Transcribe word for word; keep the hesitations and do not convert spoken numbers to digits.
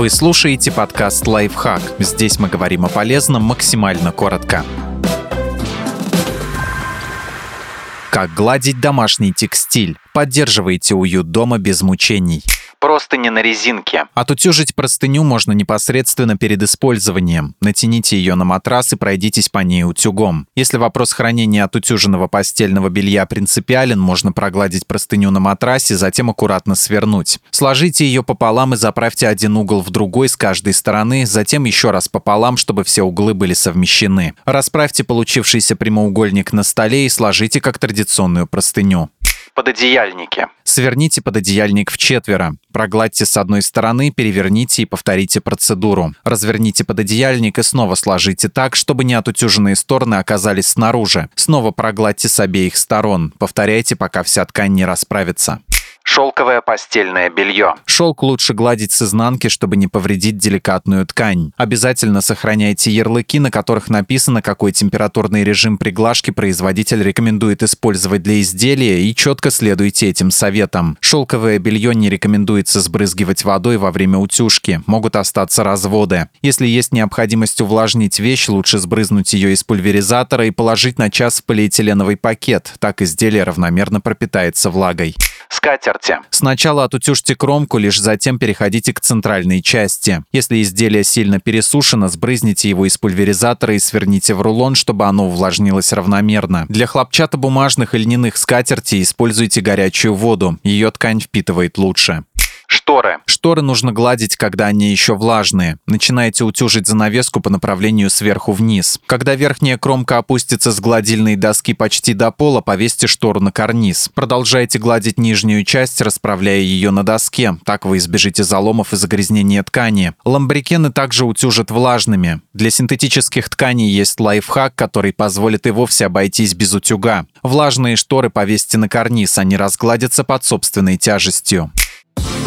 Вы слушаете подкаст «Лайфхак». Здесь мы говорим о полезном максимально коротко. Как гладить домашний текстиль? Поддерживайте уют дома без мучений. Простыни на резинке. Отутюжить простыню можно непосредственно перед использованием. Натяните ее на матрас и пройдитесь по ней утюгом. Если вопрос хранения отутюженного постельного белья принципиален, можно прогладить простыню на матрасе, затем аккуратно свернуть. Сложите ее пополам и заправьте один угол в другой с каждой стороны, затем еще раз пополам, чтобы все углы были совмещены. Расправьте получившийся прямоугольник на столе и сложите как традиционную простыню. Пододеяльники. Сверните пододеяльник вчетверо. Прогладьте с одной стороны, переверните и повторите процедуру. Разверните пододеяльник и снова сложите так, чтобы неотутюженные стороны оказались снаружи. Снова прогладьте с обеих сторон. Повторяйте, пока вся ткань не расправится. Шелковое постельное белье. Шелк лучше гладить с изнанки, чтобы не повредить деликатную ткань. Обязательно сохраняйте ярлыки, на которых написано, какой температурный режим приглажки производитель рекомендует использовать для изделия, и четко следуйте этим советам. Шелковое белье не рекомендуется сбрызгивать водой во время утюжки, могут остаться разводы. Если есть необходимость увлажнить вещь, лучше сбрызнуть ее из пульверизатора и положить на час в полиэтиленовый пакет, так изделие равномерно пропитается влагой. Скатерти. Сначала отутюжьте кромку, лишь затем переходите к центральной части. Если изделие сильно пересушено, сбрызните его из пульверизатора и сверните в рулон, чтобы оно увлажнилось равномерно. Для хлопчатобумажных и льняных скатертей используйте горячую воду, ее ткань впитывает лучше. Шторы. Шторы нужно гладить, когда они еще влажные. Начинайте утюжить занавеску по направлению сверху вниз. Когда верхняя кромка опустится с гладильной доски почти до пола, повесьте штору на карниз. Продолжайте гладить нижнюю часть, расправляя ее на доске. Так вы избежите заломов и загрязнения ткани. Ламбрекены также утюжат влажными. Для синтетических тканей есть лайфхак, который позволит и вовсе обойтись без утюга. Влажные шторы повесьте на карниз, они разгладятся под собственной тяжестью.